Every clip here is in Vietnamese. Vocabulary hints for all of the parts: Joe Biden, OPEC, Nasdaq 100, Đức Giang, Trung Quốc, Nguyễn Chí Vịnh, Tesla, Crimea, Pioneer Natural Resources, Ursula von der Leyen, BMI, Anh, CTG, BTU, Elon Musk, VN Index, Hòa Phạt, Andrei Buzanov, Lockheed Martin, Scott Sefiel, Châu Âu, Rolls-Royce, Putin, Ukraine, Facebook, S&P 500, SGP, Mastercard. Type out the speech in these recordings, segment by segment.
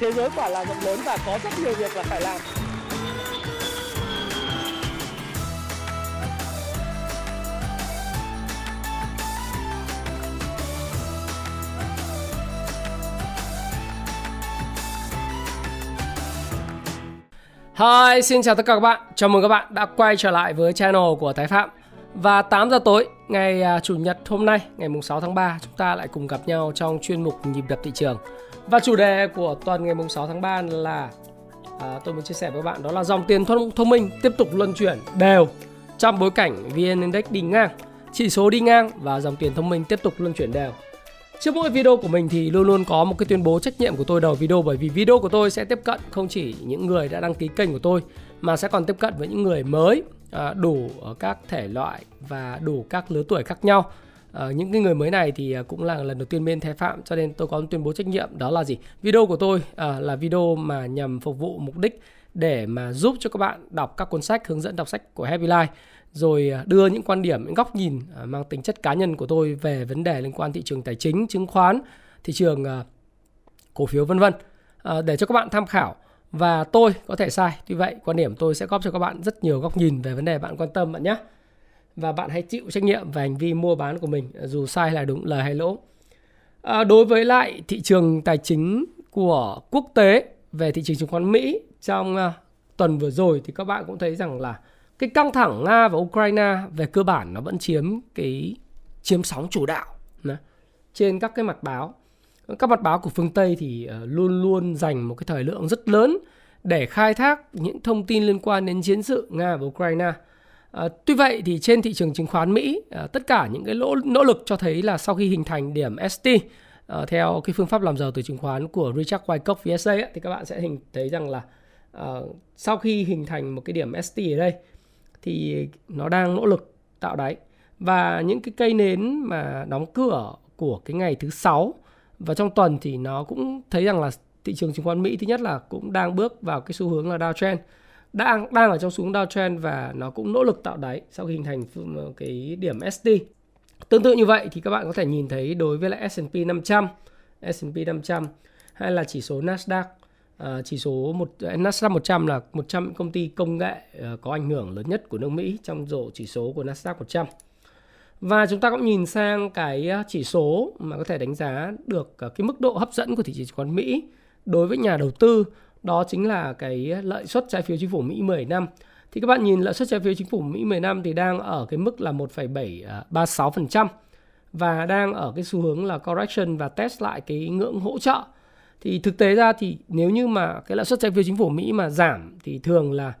Thế giới quả là rộng lớn và có rất nhiều việc là phải làm. Hi, xin chào tất cả các bạn. Chào mừng các bạn đã quay trở lại với channel của Thái Phạm. Và 8 giờ tối ngày Chủ nhật hôm nay, ngày 6 tháng 3, chúng ta lại cùng gặp nhau trong chuyên mục Nhịp đập thị trường. Và chủ đề của tuần ngày 6 tháng 3 là tôi muốn chia sẻ với các bạn, đó là dòng tiền thông minh tiếp tục luân chuyển đều trong bối cảnh VN Index đi ngang, chỉ số đi ngang và dòng tiền thông minh tiếp tục luân chuyển đều. Trước mỗi video của mình thì luôn luôn có một cái tuyên bố trách nhiệm của tôi đầu video, bởi vì video của tôi sẽ tiếp cận không chỉ những người đã đăng ký kênh của tôi mà sẽ còn tiếp cận với những người mới, đủ các thể loại và đủ các lứa tuổi khác nhau. Những cái người mới này thì cũng là lần đầu tiên bên Thái Phạm, cho nên tôi có một tuyên bố trách nhiệm, đó là gì? Video của tôi là video mà nhằm phục vụ mục đích để mà giúp cho các bạn đọc các cuốn sách, hướng dẫn đọc sách của Happy Life, rồi đưa những quan điểm, những góc nhìn mang tính chất cá nhân của tôi về vấn đề liên quan thị trường tài chính, chứng khoán, thị trường cổ phiếu vân vân, để cho các bạn tham khảo. Và tôi có thể sai, tuy vậy quan điểm tôi sẽ góp cho các bạn rất nhiều góc nhìn về vấn đề bạn quan tâm bạn nhé. Và bạn hãy chịu trách nhiệm về hành vi mua bán của mình, dù sai là đúng, lời hay lỗ. Đối với lại thị trường tài chính của quốc tế, về thị trường chứng khoán Mỹ trong tuần vừa rồi thì các bạn cũng thấy rằng là cái căng thẳng Nga và Ukraine về cơ bản nó vẫn chiếm sóng chủ đạo trên các cái mặt báo. Các mặt báo của phương Tây thì luôn luôn dành một cái thời lượng rất lớn để khai thác những thông tin liên quan đến chiến sự Nga và Ukraine. Tuy vậy thì trên thị trường chứng khoán Mỹ, tất cả những cái nỗ lực cho thấy là sau khi hình thành điểm ST theo cái phương pháp làm giàu từ chứng khoán của Richard Wyckoff VSA ấy, thì các bạn sẽ thấy rằng là sau khi hình thành một cái điểm ST ở đây thì nó đang nỗ lực tạo đáy. Và những cái cây nến mà đóng cửa của cái ngày thứ 6 và trong tuần thì nó cũng thấy rằng là thị trường chứng khoán Mỹ thứ nhất là cũng đang bước vào cái xu hướng là downtrend, đang ở trong xu hướng downtrend và nó cũng nỗ lực tạo đáy sau khi hình thành cái điểm ST. Tương tự như vậy thì các bạn có thể nhìn thấy đối với lại S&P 500 hay là chỉ số Nasdaq, chỉ số Nasdaq 100 là 100 công ty công nghệ có ảnh hưởng lớn nhất của nước Mỹ trong rổ chỉ số của Nasdaq 100. Và chúng ta cũng nhìn sang cái chỉ số mà có thể đánh giá được cái mức độ hấp dẫn của thị trường chứng khoán Mỹ đối với nhà đầu tư, đó chính là cái lợi suất trái phiếu chính phủ Mỹ 10 năm. Thì các bạn nhìn lợi suất trái phiếu chính phủ Mỹ 10 năm thì đang ở cái mức là 1,736% và đang ở cái xu hướng là correction và test lại cái ngưỡng hỗ trợ. Thì thực tế ra thì nếu như mà cái lãi suất trái phiếu chính phủ Mỹ mà giảm thì thường là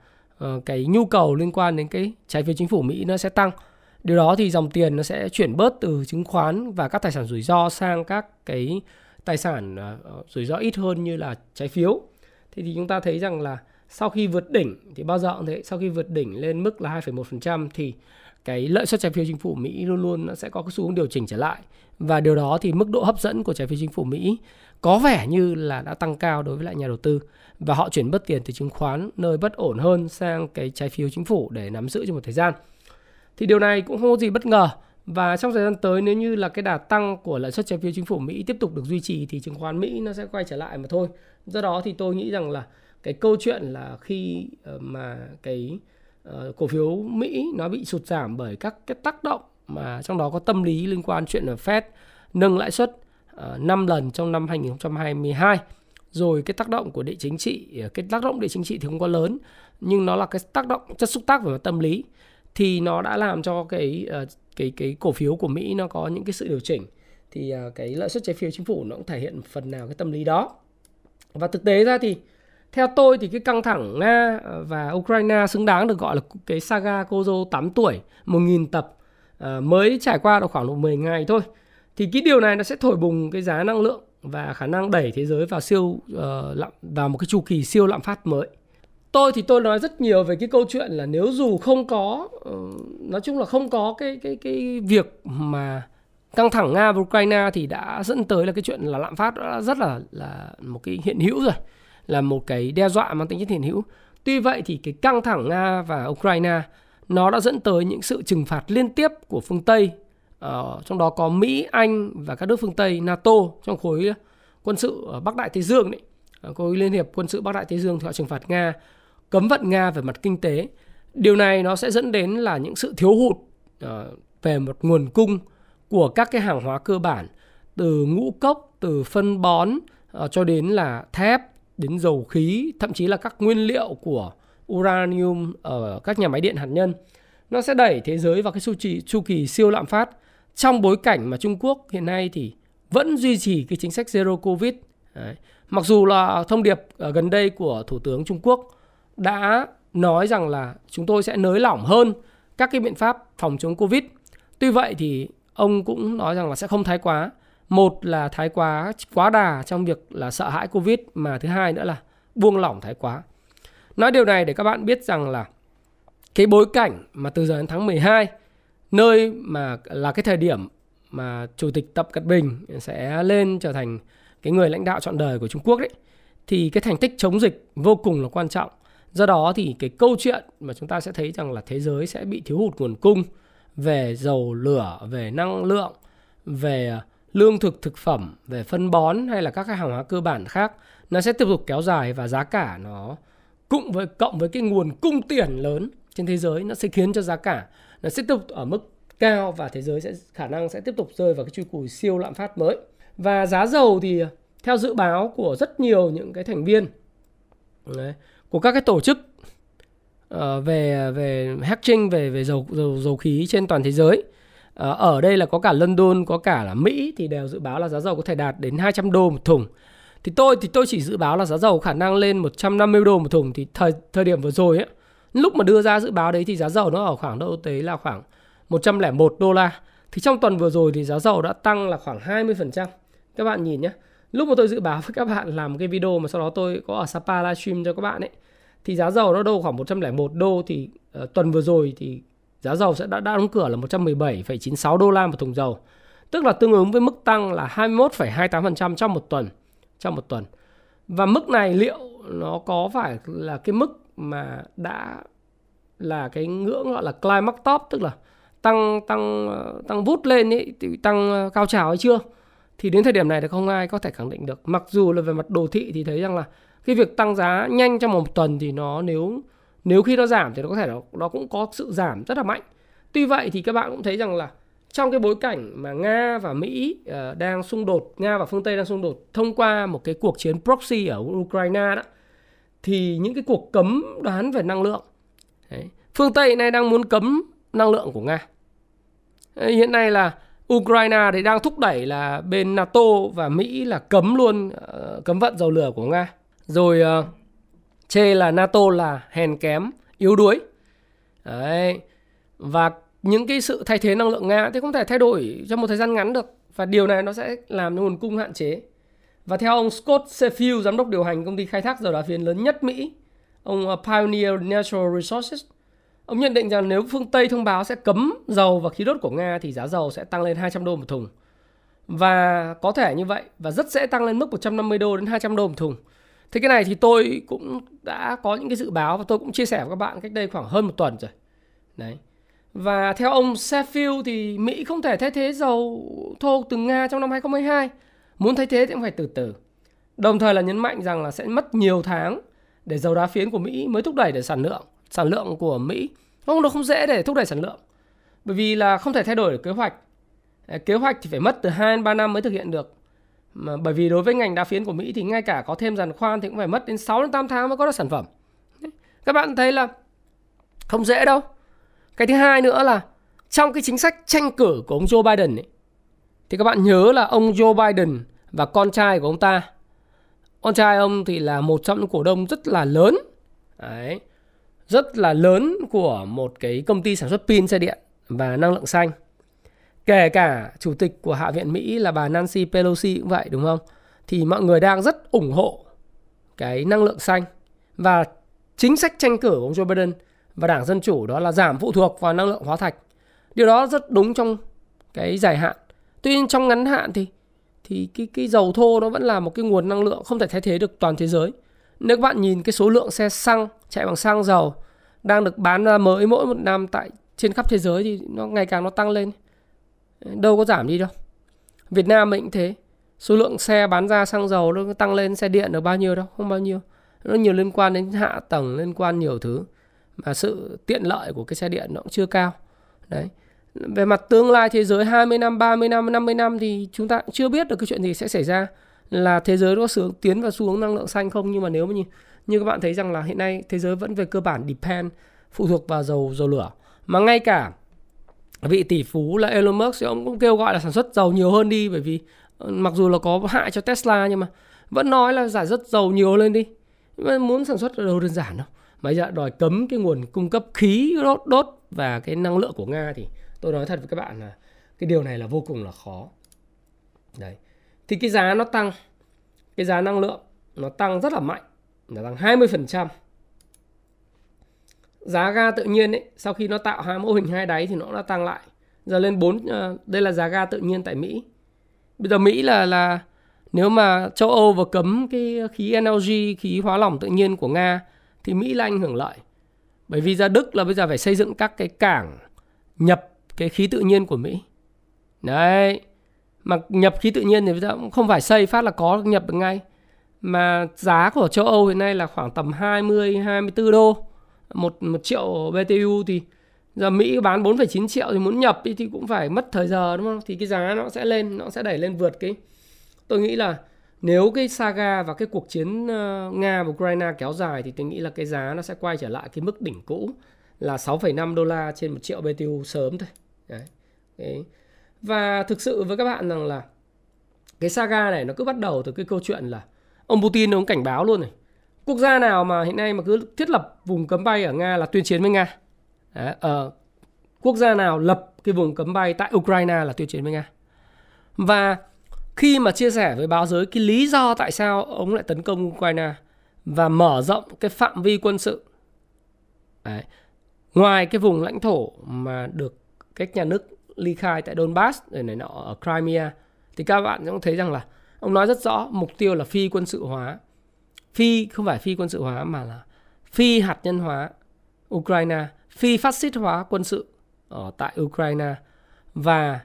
cái nhu cầu liên quan đến cái trái phiếu chính phủ Mỹ nó sẽ tăng. Điều đó thì dòng tiền nó sẽ chuyển bớt từ chứng khoán và các tài sản rủi ro sang các cái tài sản rủi ro ít hơn như là trái phiếu. Thế thì chúng ta thấy rằng là sau khi vượt đỉnh thì bao giờ cũng thế, sau khi vượt đỉnh lên mức là 2,1% thì cái lợi suất trái phiếu chính phủ Mỹ luôn luôn nó sẽ có cái xu hướng điều chỉnh trở lại. Và điều đó thì mức độ hấp dẫn của trái phiếu chính phủ Mỹ có vẻ như là đã tăng cao đối với lại nhà đầu tư. Và họ chuyển bớt tiền từ chứng khoán nơi bất ổn hơn sang cái trái phiếu chính phủ để nắm giữ trong một thời gian. Thì điều này cũng không có gì bất ngờ. Và trong thời gian tới nếu như là cái đà tăng của lãi suất trái phiếu chính phủ Mỹ tiếp tục được duy trì thì chứng khoán Mỹ nó sẽ quay trở lại mà thôi. Do đó thì tôi nghĩ rằng là cái câu chuyện là khi mà cái cổ phiếu Mỹ nó bị sụt giảm bởi các cái tác động mà trong đó có tâm lý liên quan chuyện là Fed nâng lãi suất 5 lần trong năm 2022, rồi cái tác động của địa chính trị, cái tác động địa chính trị thì không quá lớn nhưng nó là cái tác động chất xúc tác về mặt tâm lý, thì nó đã làm cho cái cổ phiếu của Mỹ nó có những cái sự điều chỉnh. Thì cái lợi suất trái phiếu chính phủ nó cũng thể hiện phần nào cái tâm lý đó. Và thực tế ra thì theo tôi thì cái căng thẳng Nga và Ukraine xứng đáng được gọi là cái saga cô dâu 8 tuổi 1000 tập, mới trải qua được khoảng độ 10 ngày thôi. Thì cái điều này nó sẽ thổi bùng cái giá năng lượng và khả năng đẩy thế giới vào vào một cái chu kỳ siêu lạm phát mới. Tôi nói rất nhiều về cái câu chuyện là nếu dù không có nói chung là không có cái việc mà căng thẳng Nga và Ukraine thì đã dẫn tới là cái chuyện là lạm phát đã rất là một cái hiện hữu rồi, là một cái đe dọa mang tính chất hiện hữu. Tuy vậy thì cái căng thẳng Nga và Ukraine nó đã dẫn tới những sự trừng phạt liên tiếp của phương Tây, trong đó có Mỹ, Anh và các nước phương Tây NATO trong khối quân sự Bắc Đại Tây Dương ấy, của Liên hiệp quân sự Bắc Đại Tây Dương thì họ trừng phạt Nga, cấm vận Nga về mặt kinh tế. Điều này nó sẽ dẫn đến là những sự thiếu hụt về một nguồn cung của các cái hàng hóa cơ bản, từ ngũ cốc, từ phân bón cho đến là thép, đến dầu khí, thậm chí là các nguyên liệu của uranium ở các nhà máy điện hạt nhân. Nó sẽ đẩy thế giới vào cái chu kỳ siêu lạm phát trong bối cảnh mà Trung Quốc hiện nay thì vẫn duy trì cái chính sách Zero Covid. Đấy. Mặc dù là thông điệp gần đây của Thủ tướng Trung Quốc đã nói rằng là chúng tôi sẽ nới lỏng hơn các cái biện pháp phòng chống Covid. Tuy vậy thì ông cũng nói rằng là sẽ không thái quá. Một là thái quá đà trong việc là sợ hãi Covid, mà thứ hai nữa là buông lỏng thái quá. Nói điều này để các bạn biết rằng là cái bối cảnh mà từ giờ đến tháng 12, nơi mà là cái thời điểm mà Chủ tịch Tập Cận Bình sẽ lên trở thành cái người lãnh đạo trọn đời của Trung Quốc đấy, thì cái thành tích chống dịch vô cùng là quan trọng. Do đó thì cái câu chuyện mà chúng ta sẽ thấy rằng là thế giới sẽ bị thiếu hụt nguồn cung về dầu lửa, về năng lượng, về lương thực, thực phẩm, về phân bón hay là các cái hàng hóa cơ bản khác, nó sẽ tiếp tục kéo dài, và giá cả nó cộng với cái nguồn cung tiền lớn trên thế giới, nó sẽ khiến cho giá cả nó sẽ tiếp tục ở mức cao, và thế giới sẽ khả năng sẽ tiếp tục rơi vào cái chu kỳ siêu lạm phát mới. Và giá dầu thì theo dự báo của rất nhiều những cái thành viên của các cái tổ chức về hedging về dầu khí trên toàn thế giới, ở đây là có cả London, có cả là Mỹ, thì đều dự báo là giá dầu có thể đạt đến $200 một thùng. Thì tôi chỉ dự báo là giá dầu khả năng lên $150 một thùng. Thì thời điểm vừa rồi ấy, lúc mà đưa ra dự báo đấy thì giá dầu nó ở khoảng đâu tới là khoảng $101. Thì trong tuần vừa rồi thì giá dầu đã tăng là khoảng 20%. Các bạn nhìn nhé, lúc mà tôi dự báo với các bạn làm cái video mà sau đó tôi có ở Sapa livestream cho các bạn ấy, thì giá dầu nó đâu khoảng $101. Thì tuần vừa rồi thì giá dầu sẽ đã đóng cửa là $117.96 một thùng dầu, tức là tương ứng với mức tăng là 21,28% trong một tuần. Và mức này liệu nó có phải là cái mức mà đã là cái ngưỡng gọi là climax top, tức là tăng vút lên ấy, tăng cao trào hay chưa? Thì đến thời điểm này thì không ai có thể khẳng định được. Mặc dù là về mặt đồ thị thì thấy rằng là cái việc tăng giá nhanh trong một tuần thì nó nếu khi nó giảm thì nó có thể nó cũng có sự giảm rất là mạnh. Tuy vậy thì các bạn cũng thấy rằng là trong cái bối cảnh mà Nga và Mỹ đang xung đột, Nga và phương Tây đang xung đột thông qua một cái cuộc chiến proxy ở Ukraine đó, thì những cái cuộc cấm đoán về năng lượng, đấy, phương Tây hiện nay đang muốn cấm năng lượng của Nga. Hiện nay là Ukraine thì đang thúc đẩy là bên NATO và Mỹ là cấm luôn, cấm vận dầu lửa của Nga, rồi chê là NATO là hèn kém, yếu đuối. Đấy. Và những cái sự thay thế năng lượng Nga thì không thể thay đổi trong một thời gian ngắn được, và điều này nó sẽ làm nguồn cung hạn chế. Và theo ông Scott Sefiel, giám đốc điều hành công ty khai thác dầu đá phiến lớn nhất Mỹ, ông Pioneer Natural Resources, ông nhận định rằng nếu phương Tây thông báo sẽ cấm dầu và khí đốt của Nga thì giá dầu sẽ tăng lên $200 một thùng. Và có thể như vậy, và rất dễ tăng lên mức $150 đến $200 một thùng. Thế cái này thì tôi cũng đã có những cái dự báo và tôi cũng chia sẻ với các bạn cách đây khoảng hơn một tuần rồi. Đấy. Và theo ông Sefiel thì Mỹ không thể thay thế dầu thô từ Nga trong năm 2022. Muốn thay thế thì cũng phải từ từ. Đồng thời là nhấn mạnh rằng là sẽ mất nhiều tháng để dầu đá phiến của Mỹ mới thúc đẩy được sản lượng của Mỹ. Nó không dễ để thúc đẩy sản lượng, bởi vì là không thể thay đổi được kế hoạch. Kế hoạch thì phải mất từ 2 đến 3 năm mới thực hiện được. Mà bởi vì đối với ngành đá phiến của Mỹ thì ngay cả có thêm giàn khoan thì cũng phải mất đến 6 đến 8 tháng mới có được sản phẩm. Các bạn thấy là không dễ đâu. Cái thứ hai nữa là trong cái chính sách tranh cử của ông Joe Biden ấy, thì các bạn nhớ là ông Joe Biden và con trai của ông ta, con trai ông thì là một trong những cổ đông rất là lớn, đấy, rất là lớn của một cái công ty sản xuất pin xe điện và năng lượng xanh. Kể cả chủ tịch của Hạ viện Mỹ là bà Nancy Pelosi cũng vậy, đúng không? Thì mọi người đang rất ủng hộ cái năng lượng xanh. Và chính sách tranh cử của ông Joe Biden và Đảng Dân Chủ đó là giảm phụ thuộc vào năng lượng hóa thạch. Điều đó rất đúng trong cái dài hạn. Tuy nhiên trong ngắn hạn thì cái dầu thô nó vẫn là một cái nguồn năng lượng không thể thay thế được toàn thế giới. Nếu các bạn nhìn cái số lượng xe xăng chạy bằng xăng dầu đang được bán ra mới mỗi một năm trên khắp thế giới thì nó ngày càng nó tăng lên. Đâu có giảm đi đâu. Việt Nam mình cũng thế. số lượng xe bán ra xăng dầu nó tăng lên, xe điện được bao nhiêu đâu, không bao nhiêu. Nó nhiều liên quan đến hạ tầng, liên quan nhiều thứ mà sự tiện lợi của cái xe điện nó cũng chưa cao. Đấy. Về mặt tương lai thế giới 20 năm, 30 năm, 50 năm thì chúng ta cũng chưa biết được cái chuyện gì sẽ xảy ra, là thế giới có xu tiến vào xu hướng năng lượng xanh không. Nhưng mà nếu mà như các bạn thấy rằng là hiện nay thế giới vẫn về cơ bản depend, phụ thuộc vào dầu lửa. Mà ngay cả vị tỷ phú là Elon Musk ông cũng kêu gọi là sản xuất dầu nhiều hơn đi, bởi vì mặc dù là có hại cho Tesla nhưng mà vẫn nói là giải rất dầu nhiều lên đi. Nhưng mà muốn sản xuất ở đâu đơn giản đâu. Mà giờ đòi cấm cái nguồn cung cấp khí đốt và cái năng lượng của Nga thì tôi nói thật với các bạn là cái điều này là vô cùng là khó. Đấy. Thì cái giá nó tăng, cái giá năng lượng nó tăng rất là mạnh, nó tăng 20%. Giá ga tự nhiên ấy, sau khi nó tạo hai mô hình hai đáy thì nó đã tăng lại. Giờ lên 4, đây là giá ga tự nhiên tại Mỹ. Bây giờ Mỹ là nếu mà châu Âu và cấm cái khí LNG, khí hóa lỏng tự nhiên của Nga thì Mỹ là ảnh hưởng lợi. Bởi vì ra Đức là bây giờ phải xây dựng các cái cảng nhập cái khí tự nhiên của Mỹ. Đấy. Mà nhập khí tự nhiên thì bây giờ cũng không phải xây phát là có nhập được ngay. Mà giá của châu Âu hiện nay là khoảng tầm 20-24 đô một triệu BTU, thì giờ Mỹ bán 4,9 triệu thì muốn nhập thì cũng phải mất thời giờ, đúng không? Thì cái giá nó sẽ lên, nó sẽ đẩy lên vượt cái. Tôi nghĩ là nếu cái saga và cái cuộc chiến Nga và Ukraine kéo dài thì tôi nghĩ là cái giá nó sẽ quay trở lại cái mức đỉnh cũ là 6,5 đô la trên 1 triệu BTU sớm thôi. Đấy. Đấy. Và thực sự với các bạn rằng là cái saga này nó cứ bắt đầu từ cái câu chuyện là ông Putin ông cảnh báo luôn này. Quốc gia nào mà hiện nay mà cứ thiết lập vùng cấm bay ở Nga là tuyên chiến với Nga. Đấy. Quốc gia nào lập cái vùng cấm bay tại Ukraine là tuyên chiến với Nga. Và khi mà chia sẻ với báo giới cái lý do tại sao ông lại tấn công Ukraine và mở rộng cái phạm vi quân sự. Đấy. Ngoài cái vùng lãnh thổ mà được các nhà nước ly khai tại Donbass rồi này nọ ở Crimea, thì các bạn cũng thấy rằng là ông nói rất rõ mục tiêu là phi quân sự hóa. Không phải phi quân sự hóa mà là phi hạt nhân hóa Ukraine, phi phát xít hóa quân sự ở tại Ukraine và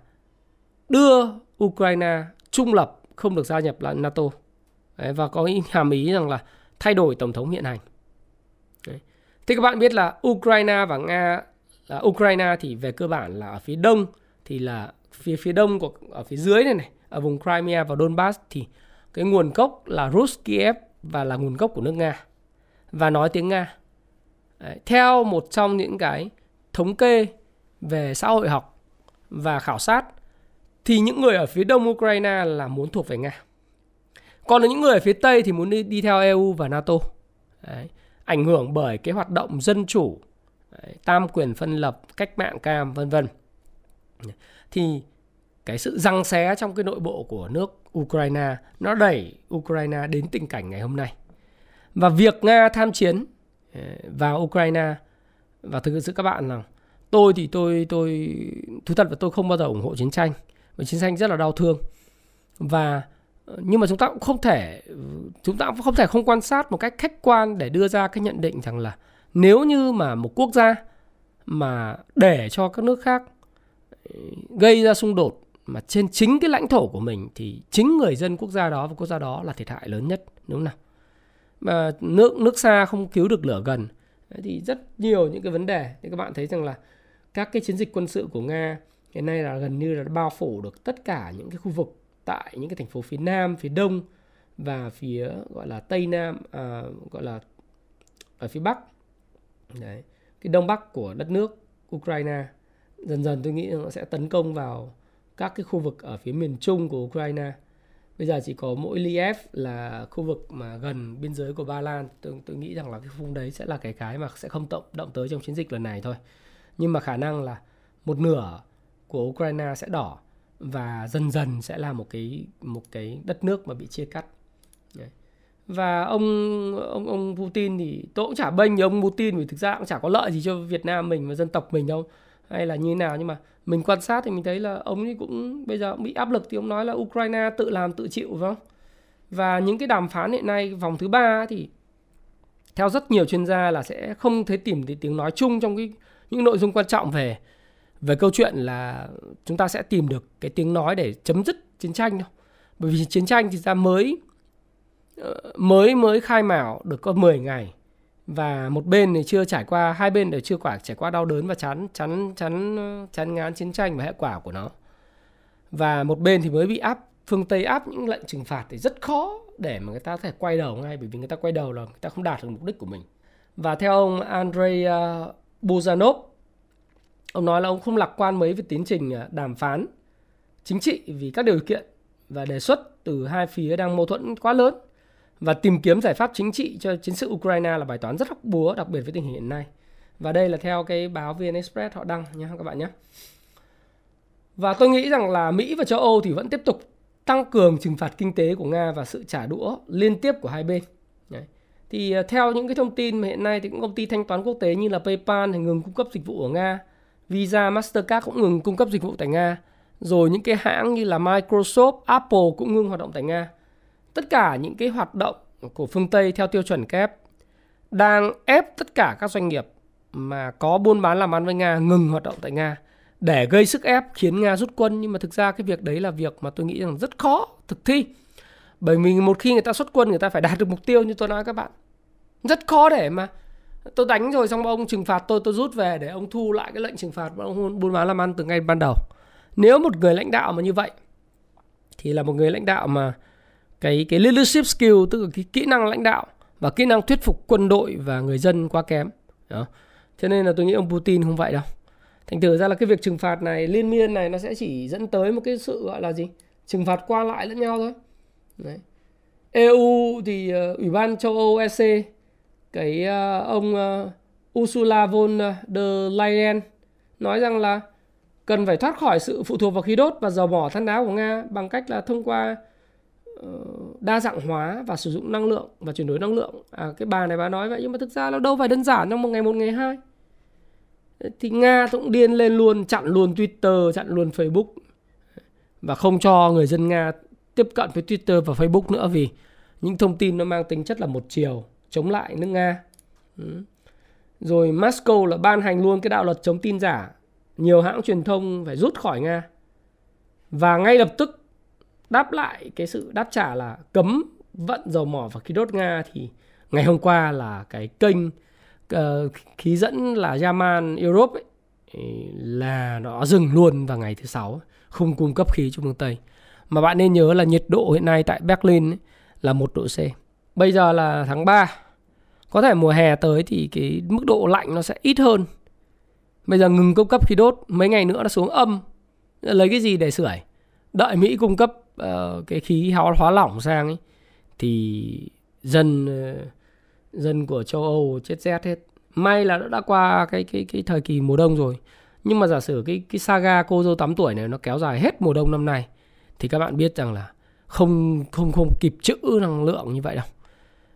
đưa Ukraine trung lập, không được gia nhập là NATO. Đấy, và có hàm ý rằng là thay đổi tổng thống hiện hành. Đấy. Thì các bạn biết là Ukraine và Nga, Ukraine thì về cơ bản là ở phía đông, thì là phía đông của ở phía dưới này, ở vùng Crimea và Donbass thì cái nguồn gốc là Rus Kiev và là nguồn gốc của nước Nga và nói tiếng Nga. Đấy. Theo một trong những cái thống kê về xã hội học và khảo sát thì những người ở phía đông Ukraine là muốn thuộc về Nga. Còn những người ở phía Tây thì muốn đi theo EU và NATO. Đấy. Ảnh hưởng bởi cái hoạt động dân chủ, đấy, tam quyền phân lập, cách mạng cam, vân vân. Thì cái sự giằng xé trong cái nội bộ của nước Ukraine nó đẩy Ukraine đến tình cảnh ngày hôm nay. Và việc Nga tham chiến vào Ukraine, và thực sự các bạn là tôi thú thật là tôi không bao giờ ủng hộ chiến tranh. Vì chiến tranh rất là đau thương. Và nhưng mà chúng ta cũng không thể không quan sát một cách khách quan để đưa ra cái nhận định rằng là nếu như mà một quốc gia mà để cho các nước khác gây ra xung đột mà trên chính cái lãnh thổ của mình thì chính người dân quốc gia đó và quốc gia đó là thiệt hại lớn nhất, đúng không nào? Mà nước xa không cứu được lửa gần. Đấy, thì rất nhiều những cái vấn đề. Thì các bạn thấy rằng là các cái chiến dịch quân sự của Nga hiện nay là gần như là bao phủ được tất cả những cái khu vực tại những cái thành phố phía Nam, phía Đông và phía gọi là Tây Nam, gọi là ở phía Bắc. Đấy. Cái Đông Bắc của đất nước Ukraine dần dần tôi nghĩ nó sẽ tấn công vào các cái khu vực ở phía miền Trung của Ukraine. Bây giờ chỉ có mỗi Lviv là khu vực mà gần biên giới của Ba Lan. Tôi nghĩ rằng là cái vùng đấy sẽ là cái mà sẽ không động tới trong chiến dịch lần này thôi. Nhưng mà khả năng là một nửa của Ukraine sẽ đỏ và dần dần sẽ là một cái đất nước mà bị chia cắt. Đấy. Và ông Putin thì tôi cũng chả bênh ông Putin vì thực ra cũng chả có lợi gì cho Việt Nam mình và dân tộc mình đâu, hay là như thế nào. Nhưng mà mình quan sát thì mình thấy là ông ấy cũng bây giờ cũng bị áp lực thì ông nói là Ukraine tự làm tự chịu, phải không? Và những cái đàm phán hiện nay vòng thứ 3 thì theo rất nhiều chuyên gia là sẽ không thể tìm thấy tiếng nói chung trong những nội dung quan trọng về câu chuyện là chúng ta sẽ tìm được cái tiếng nói để chấm dứt chiến tranh đâu. Bởi vì chiến tranh thì ra mới khai mảo được có 10 ngày. Và một bên thì chưa trải qua, hai bên đều chưa trải qua đau đớn và chán ngán chiến tranh và hệ quả của nó. Và một bên thì mới bị phương Tây áp những lệnh trừng phạt thì rất khó để mà người ta có thể quay đầu ngay, bởi vì người ta quay đầu là người ta không đạt được mục đích của mình. Và theo ông Andrei Buzanov, ông nói là ông không lạc quan mấy về tiến trình đàm phán chính trị vì các điều kiện và đề xuất từ hai phía đang mâu thuẫn quá lớn. Và tìm kiếm giải pháp chính trị cho chiến sự Ukraine là bài toán rất hóc búa, đặc biệt với tình hình hiện nay. Và đây là theo cái báo VN Express họ đăng nhé các bạn nhé. Và tôi nghĩ rằng là Mỹ và châu Âu thì vẫn tiếp tục tăng cường trừng phạt kinh tế của Nga và sự trả đũa liên tiếp của hai bên. Đấy. Thì theo những cái thông tin mà hiện nay thì cũng công ty thanh toán quốc tế như là PayPal thì ngừng cung cấp dịch vụ ở Nga, Visa, Mastercard cũng ngừng cung cấp dịch vụ tại Nga, rồi những cái hãng như là Microsoft, Apple cũng ngừng hoạt động tại Nga. Tất cả những cái hoạt động của phương Tây theo tiêu chuẩn kép đang ép tất cả các doanh nghiệp mà có buôn bán làm ăn với Nga ngừng hoạt động tại Nga để gây sức ép khiến Nga rút quân. Nhưng mà thực ra cái việc đấy là việc mà tôi nghĩ rằng rất khó thực thi. Bởi vì một khi người ta xuất quân, người ta phải đạt được mục tiêu như tôi nói các bạn. Rất khó để mà tôi đánh rồi xong ông trừng phạt tôi rút về để ông thu lại cái lệnh trừng phạt và ông buôn bán làm ăn từ ngay ban đầu. Nếu một người lãnh đạo mà như vậy thì là một người lãnh đạo mà cái leadership skill, tức là cái kỹ năng lãnh đạo và kỹ năng thuyết phục quân đội và người dân quá kém. Đó. Cho nên là tôi nghĩ ông Putin không vậy đâu. Thành thử ra là cái việc trừng phạt này, liên miên này, nó sẽ chỉ dẫn tới một cái sự gọi là gì? Trừng phạt qua lại lẫn nhau thôi. Đấy. EU thì Ủy ban châu Âu EC, cái ông Ursula von der Leyen nói rằng là cần phải thoát khỏi sự phụ thuộc vào khí đốt và dầu mỏ than đá của Nga bằng cách là thông qua đa dạng hóa và sử dụng năng lượng và chuyển đổi năng lượng. Cái bà này bà nói vậy nhưng mà thực ra nó đâu phải đơn giản trong một ngày hai. Thì Nga cũng điên lên luôn, chặn luôn Twitter, chặn luôn Facebook và không cho người dân Nga tiếp cận với Twitter và Facebook nữa vì những thông tin nó mang tính chất là một chiều chống lại nước Nga. Rồi Moscow là ban hành luôn cái đạo luật chống tin giả, nhiều hãng truyền thông phải rút khỏi Nga và ngay lập tức đáp lại cái sự đáp trả là cấm vận dầu mỏ và khí đốt Nga. Thì ngày hôm qua là cái kênh khí dẫn là Yamal Europe ấy, là nó dừng luôn vào ngày thứ 6, không cung cấp khí cho phương Tây. Mà bạn nên nhớ là nhiệt độ hiện nay tại Berlin ấy, là 1 độ C. Bây giờ là tháng 3, có thể mùa hè tới thì cái mức độ lạnh nó sẽ ít hơn. Bây giờ ngừng cung cấp khí đốt, mấy ngày nữa nó xuống âm, lấy cái gì để sưởi? Đợi Mỹ cung cấp cái khí hóa lỏng sang ấy, thì dân của châu Âu chết rét hết. May là nó đã qua cái thời kỳ mùa đông rồi. Nhưng mà giả sử cái saga cô dâu 8 tuổi này nó kéo dài hết mùa đông năm nay thì các bạn biết rằng là không kịp trữ năng lượng như vậy đâu.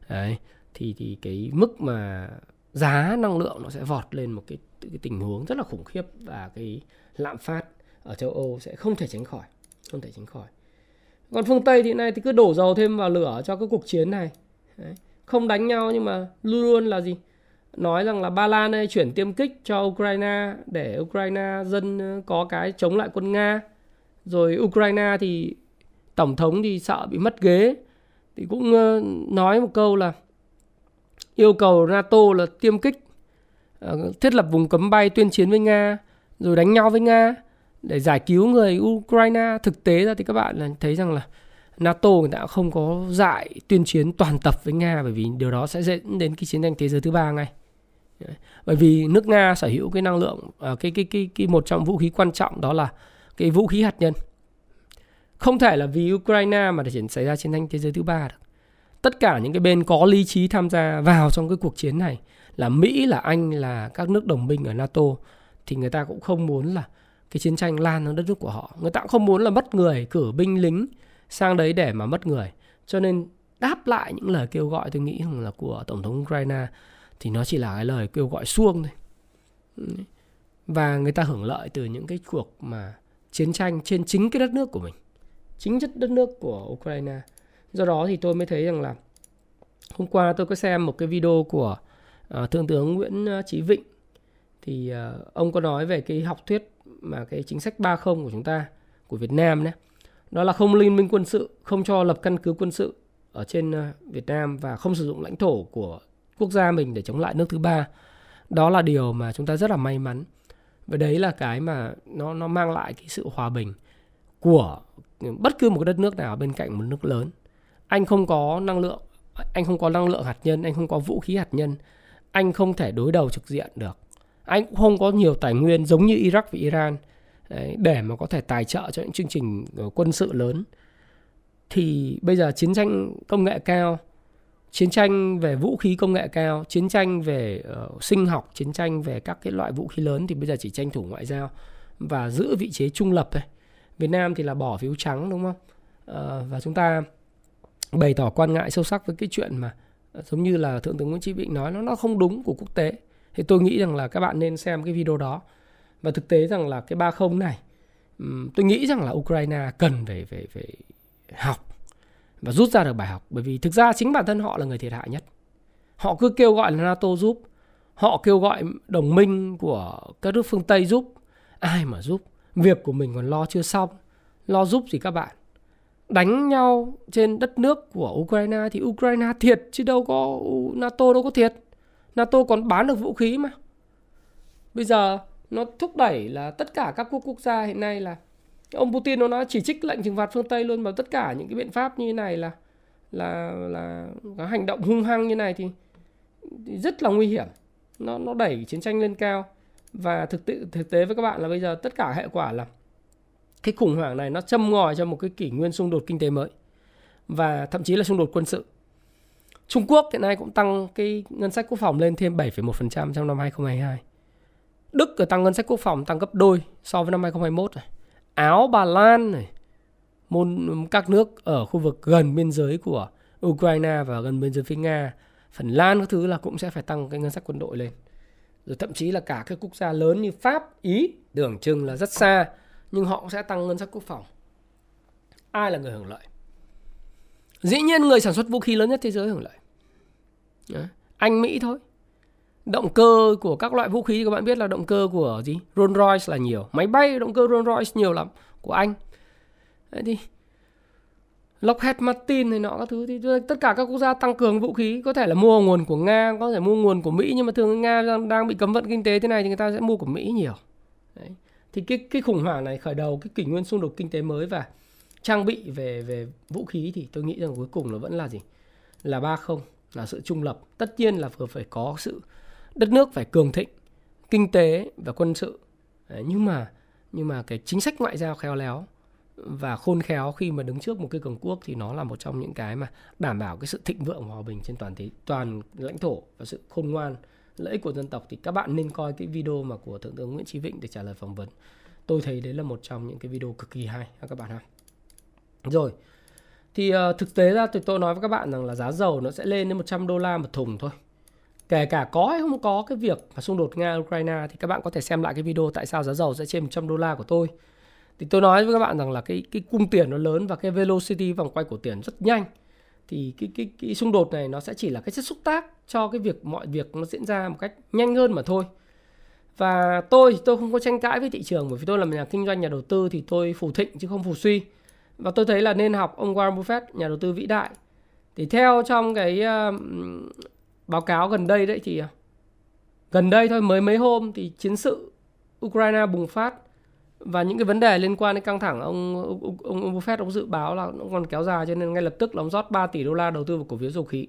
Đấy, thì cái mức mà giá năng lượng nó sẽ vọt lên một cái tình huống rất là khủng khiếp và cái lạm phát ở châu Âu sẽ không thể tránh khỏi. Còn phương Tây thì nay thì cứ đổ dầu thêm vào lửa cho cái cuộc chiến này. Đấy. Không đánh nhau nhưng mà luôn luôn là gì? Nói rằng là Ba Lan đây chuyển tiêm kích cho Ukraine để Ukraine dân có cái chống lại quân Nga. Rồi Ukraine thì tổng thống thì sợ bị mất ghế thì cũng nói một câu là yêu cầu NATO là tiêm kích, thiết lập vùng cấm bay tuyên chiến với Nga, rồi đánh nhau với Nga để giải cứu người Ukraine. Thực tế ra thì các bạn là thấy rằng là NATO người ta không có dạy tuyên chiến toàn tập với Nga, bởi vì điều đó sẽ dẫn đến cái chiến tranh thế giới thứ ba ngay. Đấy. Bởi vì nước Nga sở hữu cái năng lượng, cái một trong vũ khí quan trọng đó là cái vũ khí hạt nhân. Không thể là vì Ukraine mà để xảy ra chiến tranh thế giới thứ ba được. Tất cả những cái bên có lý trí tham gia vào trong cái cuộc chiến này là Mỹ, là Anh, là các nước đồng minh ở NATO thì người ta cũng không muốn là cái chiến tranh lan sang đất nước của họ. Người ta cũng không muốn là mất người, cử binh lính sang đấy để mà mất người. Cho nên đáp lại những lời kêu gọi tôi nghĩ là của Tổng thống Ukraine thì nó chỉ là cái lời kêu gọi suông thôi. Và người ta hưởng lợi từ những cái cuộc mà chiến tranh trên chính cái đất nước của mình, chính đất nước của Ukraine. Do đó thì tôi mới thấy rằng là hôm qua tôi có xem một cái video của Thượng tướng Nguyễn Chí Vịnh. Thì ông có nói về cái học thuyết mà cái chính sách 30 của chúng ta, của Việt Nam đấy. Đó là không liên minh quân sự, không cho lập căn cứ quân sự ở trên Việt Nam và không sử dụng lãnh thổ của quốc gia mình để chống lại nước thứ ba. Đó là điều mà chúng ta rất là may mắn. Và đấy là cái mà nó mang lại cái sự hòa bình của bất cứ một đất nước nào bên cạnh một nước lớn. Anh không có năng lượng, anh không có năng lượng hạt nhân, anh không có vũ khí hạt nhân, anh không thể đối đầu trực diện được. Anh cũng không có nhiều tài nguyên giống như Iraq và Iran để mà có thể tài trợ cho những chương trình quân sự lớn. Thì bây giờ chiến tranh công nghệ cao, chiến tranh về vũ khí công nghệ cao, chiến tranh về sinh học, chiến tranh về các cái loại vũ khí lớn thì bây giờ chỉ tranh thủ ngoại giao và giữ vị trí trung lập thôi. Việt Nam thì là bỏ phiếu trắng, đúng không? Và chúng ta bày tỏ quan ngại sâu sắc với cái chuyện mà giống như là Thượng tướng Nguyễn Chí Vịnh nói, nó không đúng của quốc tế. Thì tôi nghĩ rằng là các bạn nên xem cái video đó. Và thực tế rằng là cái 30 này, tôi nghĩ rằng là Ukraine cần phải học và rút ra được bài học. Bởi vì thực ra chính bản thân họ là người thiệt hại nhất. Họ cứ kêu gọi là NATO giúp, họ kêu gọi đồng minh của các nước phương Tây giúp. Ai mà giúp, việc của mình còn lo chưa xong, lo giúp gì các bạn. Đánh nhau trên đất nước của Ukraine thì Ukraine thiệt, chứ đâu có, NATO đâu có thiệt. NATO còn bán được vũ khí mà. Bây giờ nó thúc đẩy là tất cả các quốc gia hiện nay là ông Putin nó chỉ trích lệnh trừng phạt phương Tây luôn, và tất cả những cái biện pháp như này là cái hành động hung hăng như này thì rất là nguy hiểm. Nó đẩy chiến tranh lên cao. Và thực tế với các bạn là bây giờ tất cả hệ quả là cái khủng hoảng này nó châm ngòi cho một cái kỷ nguyên xung đột kinh tế mới và thậm chí là xung đột quân sự. Trung Quốc hiện nay cũng tăng cái ngân sách quốc phòng lên thêm 7,1% trong năm 2022. Đức tăng ngân sách quốc phòng tăng gấp đôi so với năm 2021 này. Áo, Ba Lan này, các nước ở khu vực gần biên giới của Ukraine và gần biên giới phía Nga, Phần Lan các thứ là cũng sẽ phải tăng cái ngân sách quân đội lên. Rồi thậm chí là cả các quốc gia lớn như Pháp, Ý, tưởng chừng là rất xa nhưng họ cũng sẽ tăng ngân sách quốc phòng. Ai là người hưởng lợi? Dĩ nhiên người sản xuất vũ khí lớn nhất thế giới hưởng lợi. Đấy, Anh, Mỹ thôi. Động cơ của các loại vũ khí thì các bạn biết là động cơ của gì? Rolls-Royce là nhiều. Máy bay động cơ Rolls-Royce nhiều lắm của Anh. Đấy thì Lockheed Martin này nọ các thứ thì tất cả các quốc gia tăng cường vũ khí, có thể là mua nguồn của Nga, có thể mua nguồn của Mỹ, nhưng mà thường Nga đang bị cấm vận kinh tế thế này thì người ta sẽ mua của Mỹ nhiều. Đấy. Thì cái khủng hoảng này khởi đầu cái kỷ nguyên xung đột kinh tế mới và trang bị về vũ khí thì tôi nghĩ rằng cuối cùng là vẫn là gì? Là 30, là sự trung lập. Tất nhiên là vừa phải có sự đất nước phải cường thịnh, kinh tế và quân sự. Đấy, nhưng mà cái chính sách ngoại giao khéo léo và khôn khéo khi mà đứng trước một cái cường quốc thì nó là một trong những cái mà đảm bảo cái sự thịnh vượng hòa bình trên toàn lãnh thổ và sự khôn ngoan lợi ích của dân tộc. Thì các bạn nên coi cái video mà của Thượng tướng Nguyễn Chí Vịnh để trả lời phỏng vấn. Tôi thấy đấy là một trong những cái video cực kỳ hay các bạn ha. Rồi, thì thực tế ra tôi nói với các bạn rằng là giá dầu nó sẽ lên đến $100 một thùng thôi. Kể cả có hay không có cái việc mà xung đột Nga-Ukraine thì các bạn có thể xem lại cái video tại sao giá dầu sẽ trên $100 của tôi. Thì tôi nói với các bạn rằng là cái cung tiền nó lớn và cái velocity vòng quay của tiền rất nhanh. Thì cái xung đột này nó sẽ chỉ là cái chất xúc tác cho cái việc mọi việc nó diễn ra một cách nhanh hơn mà thôi. Và tôi không có tranh cãi với thị trường, bởi vì tôi là nhà kinh doanh, nhà đầu tư thì tôi phù thịnh chứ không phù suy. Và tôi thấy là nên học ông Warren Buffett, nhà đầu tư vĩ đại. Thì theo trong cái báo cáo gần đây đấy thì gần đây thôi, mới mấy hôm thì chiến sự Ukraine bùng phát và những cái vấn đề liên quan đến căng thẳng, ông Buffett ông dự báo là nó còn kéo dài, cho nên ngay lập tức là ông rót $3 tỷ đầu tư vào cổ phiếu dầu khí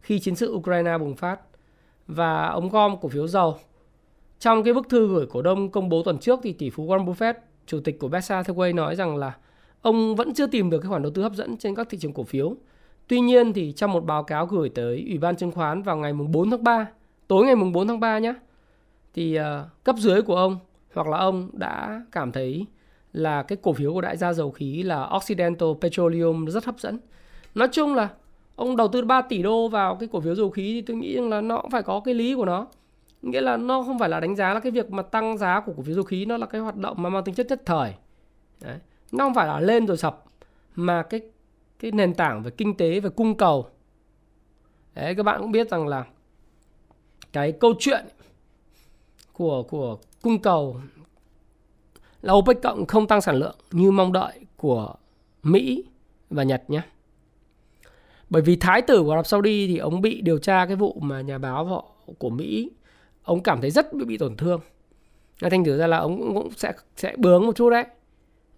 khi chiến sự Ukraine bùng phát. Và ông gom cổ phiếu dầu. Trong cái bức thư gửi cổ đông công bố tuần trước thì tỷ phú Warren Buffett, chủ tịch của Berkshire Hathaway nói rằng là ông vẫn chưa tìm được cái khoản đầu tư hấp dẫn trên các thị trường cổ phiếu. Tuy nhiên thì trong một báo cáo gửi tới Ủy ban chứng khoán vào ngày 4 tháng 3, tối ngày 4 tháng 3 nhé, thì cấp dưới của ông hoặc là ông đã cảm thấy là cái cổ phiếu của đại gia dầu khí là Occidental Petroleum rất hấp dẫn. Nói chung là ông đầu tư $3 tỷ vào cái cổ phiếu dầu khí thì tôi nghĩ rằng là nó cũng phải có cái lý của nó. Nghĩa là nó không phải là đánh giá là cái việc mà tăng giá của cổ phiếu dầu khí nó là cái hoạt động mà mang tính chất nhất thời. Đấy. Nó không phải là lên rồi sập, mà cái nền tảng về kinh tế, về cung cầu. Đấy, các bạn cũng biết rằng là cái câu chuyện của cung cầu là OPEC cộng không tăng sản lượng như mong đợi của Mỹ và Nhật nhé. Bởi vì thái tử của Ả Rập Saudi thì ông bị điều tra cái vụ mà nhà báo họ của Mỹ, ông cảm thấy rất bị tổn thương. Thành thử ra là ông cũng sẽ bướng một chút đấy.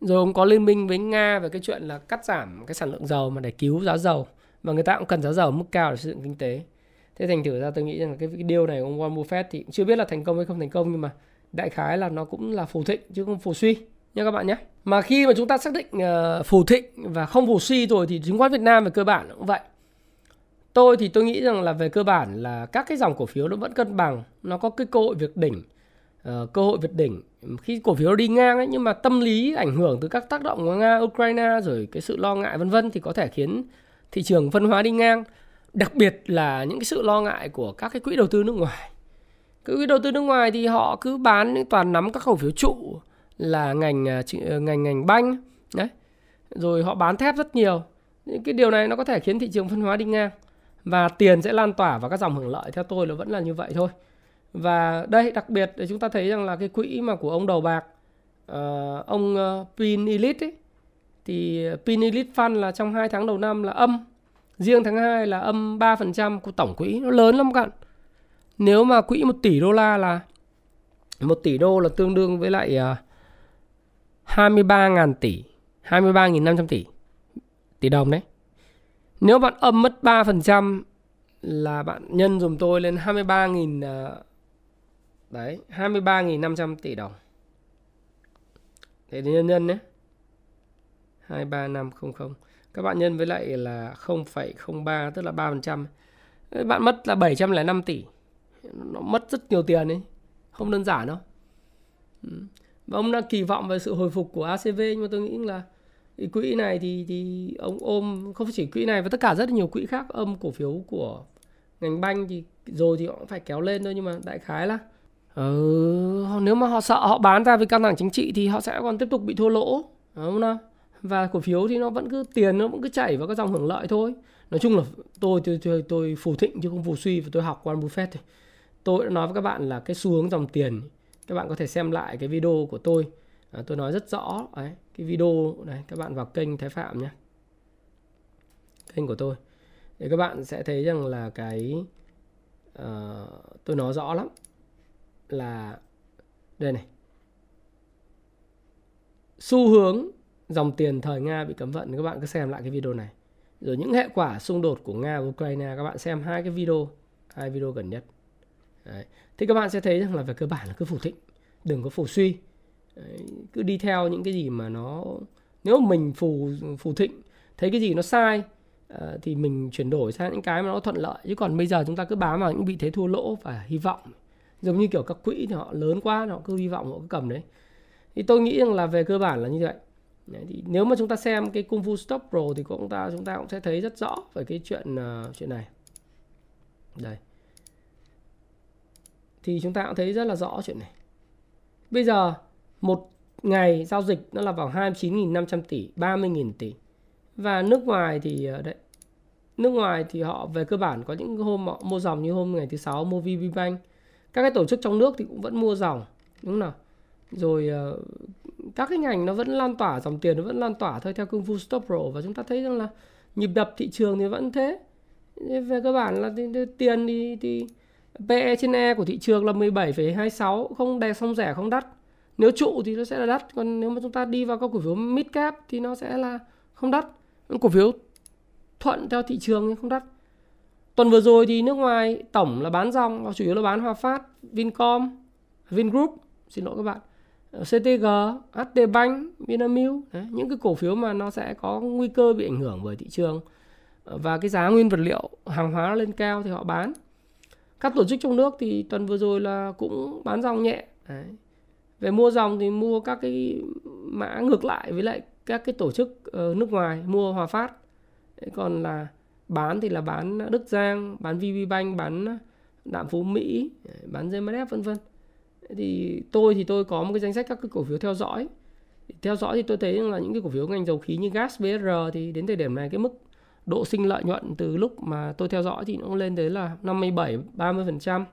Rồi ông có liên minh với Nga về cái chuyện là cắt giảm cái sản lượng dầu mà để cứu giá dầu. Và người ta cũng cần giá dầu ở mức cao để xây dựng kinh tế. Thế thành thử ra tôi nghĩ rằng cái điều này của ông Warren Buffett thì chưa biết là thành công hay không thành công, nhưng mà đại khái là nó cũng là phù thịnh chứ không phù suy nha các bạn nhé. Mà khi mà chúng ta xác định phù thịnh và không phù suy rồi thì chứng khoán Việt Nam về cơ bản cũng vậy. Tôi nghĩ rằng là về cơ bản là các cái dòng cổ phiếu nó vẫn cân bằng, nó có cái cơ hội vượt đỉnh. Cơ hội vượt đỉnh khi cổ phiếu đi ngang ấy, nhưng mà tâm lý ảnh hưởng từ các tác động của Nga, Ukraine rồi cái sự lo ngại vân vân thì có thể khiến thị trường phân hóa đi ngang, đặc biệt là những cái sự lo ngại của các cái quỹ đầu tư nước ngoài. Quỹ đầu tư nước ngoài thì họ cứ bán toàn nắm các cổ phiếu trụ là ngành banh đấy, rồi họ bán thép rất nhiều. Những cái điều này nó có thể khiến thị trường phân hóa đi ngang và tiền sẽ lan tỏa vào các dòng hưởng lợi, theo tôi là vẫn là như vậy thôi. Và đây đặc biệt chúng ta thấy rằng là cái quỹ mà của ông đầu bạc ông Pioneer thì Pioneer Fund là trong 2 tháng đầu năm là âm, riêng tháng 2 là âm 3% của tổng quỹ, nó lớn lắm các bạn. Nếu mà quỹ 1 tỷ đô la là 1 tỷ đô là tương đương với lại 23.500 tỷ tỷ đồng đấy. Nếu bạn âm mất 3% là bạn nhân dùm tôi lên 23.000 đấy, 23.500 tỷ đồng. Thế thì nhân đấy. 23500. Các bạn nhân với lại là 0,03 tức là 3%. Bạn mất là 705 tỷ. Nó mất rất nhiều tiền đấy. Không đơn giản đâu. Và ông đang kỳ vọng về sự hồi phục của ACV, nhưng mà tôi nghĩ là cái quỹ này thì ông ôm, không chỉ quỹ này và tất cả rất nhiều quỹ khác ôm cổ phiếu của ngành banh thì rồi thì họ cũng phải kéo lên thôi. Nhưng mà đại khái là nếu mà họ sợ họ bán ra vì căng thẳng chính trị thì họ sẽ còn tiếp tục bị thua lỗ, đúng không nào? Và cổ phiếu thì nó vẫn cứ tiền nó vẫn cứ chảy vào các dòng hưởng lợi thôi. Nói chung là tôi phù thịnh chứ không phù suy, và tôi học Warren Buffett thôi. Tôi đã nói với các bạn là cái xu hướng dòng tiền, các bạn có thể xem lại cái video của tôi. Tôi nói rất rõ đấy, cái video này các bạn vào kênh Thái Phạm nhé, kênh của tôi, để các bạn sẽ thấy rằng là cái tôi nói rõ lắm là đây này, xu hướng dòng tiền thời Nga bị cấm vận, các bạn cứ xem lại cái video này, rồi những hệ quả xung đột của Nga và Ukraine, các bạn xem hai video gần nhất đấy. Thì các bạn sẽ thấy rằng là về cơ bản là cứ phù thịnh, đừng có phù suy. Đấy, cứ đi theo những cái gì mà nó, nếu mà mình phù thịnh thấy cái gì nó sai thì mình chuyển đổi sang những cái mà nó thuận lợi. Chứ còn bây giờ chúng ta cứ bám vào những vị thế thua lỗ và hy vọng, giống như kiểu các quỹ thì họ lớn quá, họ cứ hy vọng, họ cứ cầm đấy. Thì tôi nghĩ rằng là về cơ bản là như vậy đấy, thì nếu mà chúng ta xem cái Kung Fu Stop Pro thì chúng ta cũng sẽ thấy rất rõ về cái chuyện này đây. Thì chúng ta cũng thấy rất là rõ chuyện này. Bây giờ một ngày giao dịch nó là vào 29.500 tỷ, 30.000 tỷ. Và nước ngoài thì đấy, nước ngoài thì họ về cơ bản có những hôm họ mua dòng, như hôm ngày thứ 6 mua VB Bank. Các cái tổ chức trong nước thì cũng vẫn mua dòng, đúng không nào? Rồi các cái ngành nó vẫn lan tỏa, dòng tiền nó vẫn lan tỏa thôi theo Kung Fu Stop Pro. Và chúng ta thấy rằng là nhịp đập thị trường thì vẫn thế. Về cơ bản là tiền thì PE trên E của thị trường là 17,26, không đè xong rẻ không đắt. Nếu trụ thì nó sẽ là đắt, còn nếu mà chúng ta đi vào các cổ phiếu mid cap thì nó sẽ là không đắt. Cổ phiếu thuận theo thị trường nhưng không đắt. Tuần vừa rồi thì nước ngoài tổng là bán dòng, chủ yếu là bán Hòa Phát, Vingroup, xin lỗi các bạn, CTG, HD Bank, Vinamilk, những cái cổ phiếu mà nó sẽ có nguy cơ bị ảnh hưởng bởi thị trường và cái giá nguyên vật liệu, hàng hóa nó lên cao thì họ bán. Các tổ chức trong nước thì tuần vừa rồi là cũng bán dòng nhẹ. Đấy. Về mua dòng thì mua các cái mã ngược lại với lại các cái tổ chức nước ngoài, mua Hòa Phát. Còn là bán thì là bán Đức Giang, bán VB Bank, bán Đạm Phú Mỹ, bán GMF vân vân. Thì tôi có một cái danh sách các cái cổ phiếu theo dõi. Theo dõi thì tôi thấy là những cái cổ phiếu ngành dầu khí như gas, BR thì đến thời điểm này cái mức độ sinh lợi nhuận từ lúc mà tôi theo dõi thì nó lên tới là 57-30%.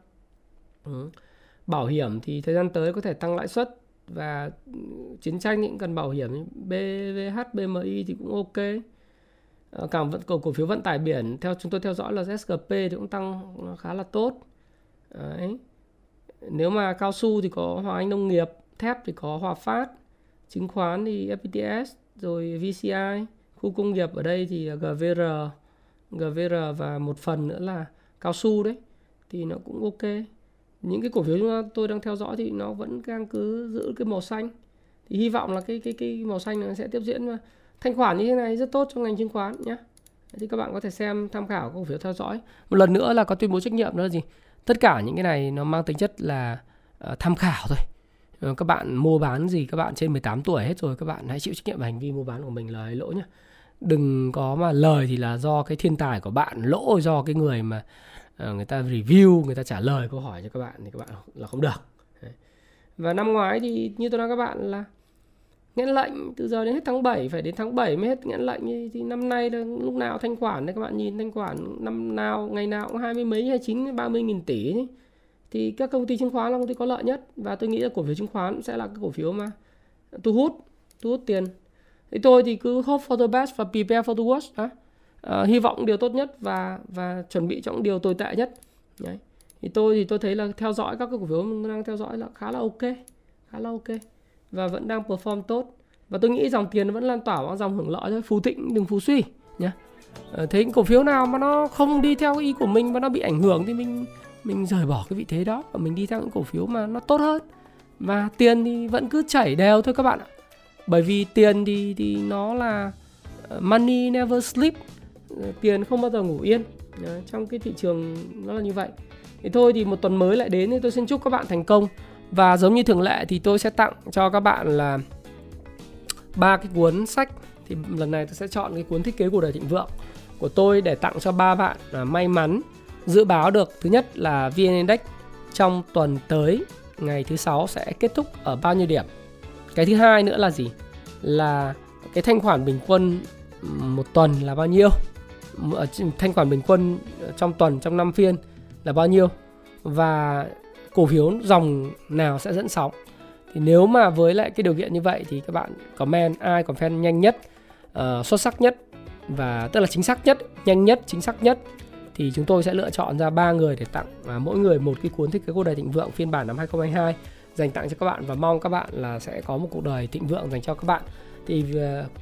Bảo hiểm thì thời gian tới có thể tăng lãi suất Và chiến tranh những cần bảo hiểm BVH, BMI thì cũng ok. Cảm cổ phiếu vận tải biển theo chúng tôi theo dõi là SGP thì cũng tăng khá là tốt. Đấy. Nếu mà cao su thì có Hoàng Anh Nông nghiệp, thép thì có Hòa Phát, chứng khoán thì FPTS, rồi VCI, khu công nghiệp ở đây thì GVR và một phần nữa là cao su đấy thì nó cũng ok. Những cái cổ phiếu chúng tôi đang theo dõi thì nó vẫn đang cứ giữ cái màu xanh. Thì hy vọng là cái màu xanh nó sẽ tiếp diễn mà. Thanh khoản như thế này rất tốt trong ngành chứng khoán nhé. Thì các bạn có thể xem tham khảo cổ phiếu theo dõi. Một lần nữa là có tuyên bố trách nhiệm đó là gì? Tất cả những cái này nó mang tính chất là tham khảo thôi. Các bạn mua bán gì, các bạn trên 18 tuổi hết rồi, các bạn hãy chịu trách nhiệm về hành vi mua bán của mình, lời lỗ nhé. Đừng có mà lời thì là do cái thiên tài của bạn, lỗ do cái người mà người ta review, người ta trả lời câu hỏi cho các bạn thì các bạn là không được. Và năm ngoái thì như tôi nói các bạn là nghẽn lệnh từ giờ đến hết tháng 7, phải đến tháng 7 mới hết nghẽn lệnh. Thì năm nay là lúc nào thanh khoản đấy, các bạn nhìn thanh khoản năm nào ngày nào cũng 20 mấy 29 30 nghìn tỷ. Thì các công ty chứng khoán là công ty có lợi nhất, và tôi nghĩ là cổ phiếu chứng khoán sẽ là cái cổ phiếu mà thu hút tiền. Thì tôi thì cứ hope for the best và prepare for the worst đó. Hy vọng điều tốt nhất và chuẩn bị cho những điều tồi tệ nhất. Đấy. Thì tôi thấy là theo dõi các cái cổ phiếu mình đang theo dõi là khá là ok và vẫn đang perform tốt, và tôi nghĩ dòng tiền vẫn lan tỏa vào dòng hưởng lợi thôi, phù thịnh đừng phù suy nhá. Thế những cổ phiếu nào mà nó không đi theo ý của mình và nó bị ảnh hưởng thì mình rời bỏ cái vị thế đó và mình đi theo những cổ phiếu mà nó tốt hơn, và tiền thì vẫn cứ chảy đều thôi các bạn ạ. Bởi vì tiền thì nó là money never sleep, tiền không bao giờ ngủ yên. Đấy, trong cái thị trường nó là như vậy. Thì thôi thì một tuần mới lại đến thì tôi xin chúc các bạn thành công, và giống như thường lệ thì tôi sẽ tặng cho các bạn là 3 cái cuốn sách. Thì lần này tôi sẽ chọn cái cuốn Thiết kế cuộc đời thịnh vượng của tôi để tặng cho 3 bạn may mắn dự báo được thứ nhất là VN Index trong tuần tới ngày thứ 6 sẽ kết thúc ở bao nhiêu điểm. Cái thứ hai nữa là gì? Là cái thanh khoản bình quân một tuần là bao nhiêu, thanh khoản bình quân trong tuần trong 5 phiên là bao nhiêu, và cổ phiếu dòng nào sẽ dẫn sóng. Thì nếu mà với lại cái điều kiện như vậy thì các bạn comment ai comment nhanh nhất, xuất sắc nhất, và tức là chính xác nhất, nhanh nhất, chính xác nhất, thì chúng tôi sẽ lựa chọn ra 3 người để tặng mỗi người một cái cuốn Thiết kế cuộc đời thịnh vượng phiên bản năm 2022 dành tặng cho các bạn, và mong các bạn là sẽ có một cuộc đời thịnh vượng dành cho các bạn. Thì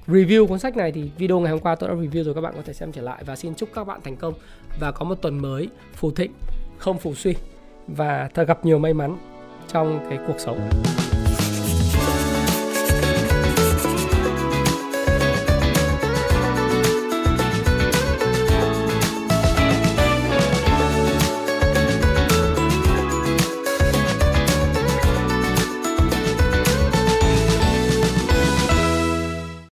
review cuốn sách này thì video ngày hôm qua tôi đã review rồi, các bạn có thể xem trở lại, và xin chúc các bạn thành công và có một tuần mới phù thịnh, không phù suy, và thật gặp nhiều may mắn trong cái cuộc sống.